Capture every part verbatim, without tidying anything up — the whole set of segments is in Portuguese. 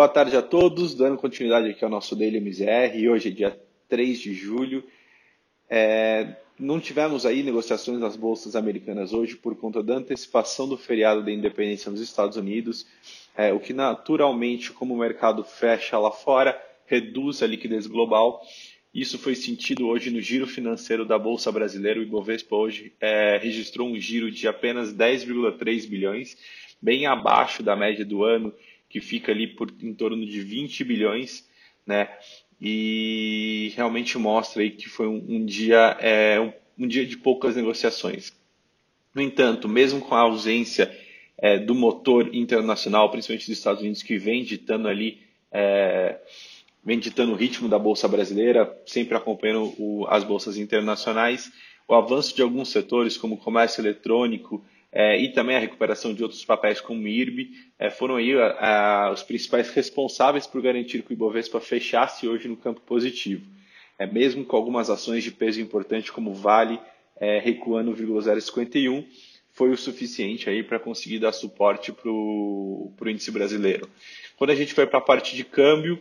Boa tarde a todos, dando continuidade aqui ao nosso Daily M Z R, e hoje é dia três de julho. É, não tivemos aí negociações nas bolsas americanas hoje por conta da antecipação do feriado da independência nos Estados Unidos, é, o que naturalmente, como o mercado fecha lá fora, reduz a liquidez global. Isso foi sentido hoje no giro financeiro da Bolsa Brasileira. O Ibovespa hoje é, registrou um giro de apenas dez vírgula três bilhões, bem abaixo da média do ano, que fica ali por, em torno de vinte bilhões, né? E realmente mostra aí que foi um, um, dia, é, um, um dia de poucas negociações. No entanto, mesmo com a ausência é, do motor internacional, principalmente dos Estados Unidos, que vem ditando ali, é, vem ditando o ritmo da Bolsa Brasileira, sempre acompanhando o, as bolsas internacionais, o avanço de alguns setores, como o comércio eletrônico, É, e também a recuperação de outros papéis como o I R B, é, foram aí a, a, os principais responsáveis por garantir que o Ibovespa fechasse hoje no campo positivo, é, mesmo com algumas ações de peso importante como o Vale é, recuando zero vírgula zero cinquenta e um, foi o suficiente aí para conseguir dar suporte para o índice brasileiro. Quando a gente vai para a parte de câmbio,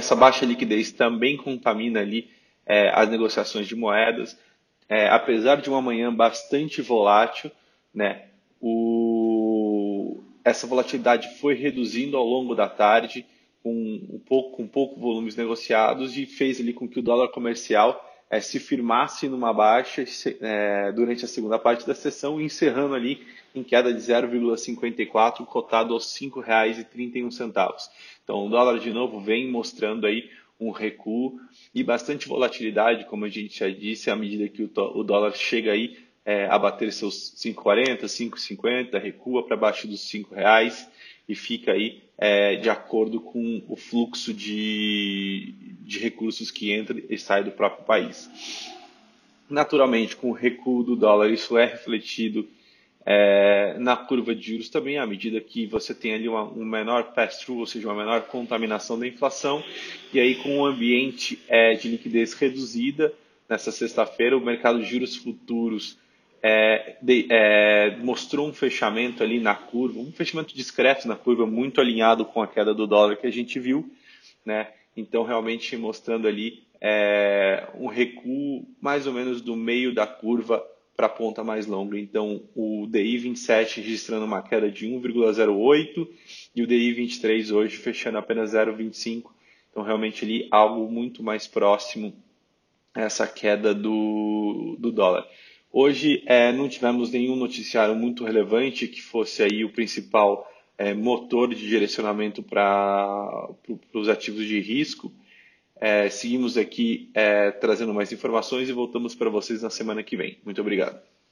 essa baixa liquidez também contamina ali é, as negociações de moedas, é, apesar de uma manhã bastante volátil, né? O... Essa volatilidade foi reduzindo ao longo da tarde, com um pouco, com pouco volumes negociados, e fez ali com que o dólar comercial é, se firmasse numa baixa é, durante a segunda parte da sessão, encerrando ali em queda de zero vírgula cinquenta e quatro, cotado aos cinco reais e trinta e um centavos. Então o dólar de novo vem mostrando aí um recuo e bastante volatilidade, como a gente já disse, à medida que o dólar chega aí É, a bater seus cinco reais e quarenta, cinco reais e cinquenta, recua para baixo dos cinco reais e fica aí é, de acordo com o fluxo de, de recursos que entra e sai do próprio país. Naturalmente, com o recuo do dólar, isso é refletido é, na curva de juros também, à medida que você tem ali uma, um menor pass-through, ou seja, uma menor contaminação da inflação, e aí com o ambiente é, de liquidez reduzida, nessa sexta-feira o mercado de juros futuros É, de, é, mostrou um fechamento ali na curva, um fechamento discreto na curva, muito alinhado com a queda do dólar que a gente viu, né? Então realmente mostrando ali é, um recuo mais ou menos do meio da curva para a ponta mais longa. Então o D I vinte e sete registrando uma queda de um vírgula zero oito e o D I vinte e três hoje fechando apenas zero vírgula vinte e cinco. Então realmente ali algo muito mais próximo a essa queda do, do dólar. Hoje é, não tivemos nenhum noticiário muito relevante que fosse aí o principal é, motor de direcionamento para os ativos de risco. É, seguimos aqui é, trazendo mais informações e voltamos para vocês na semana que vem. Muito obrigado.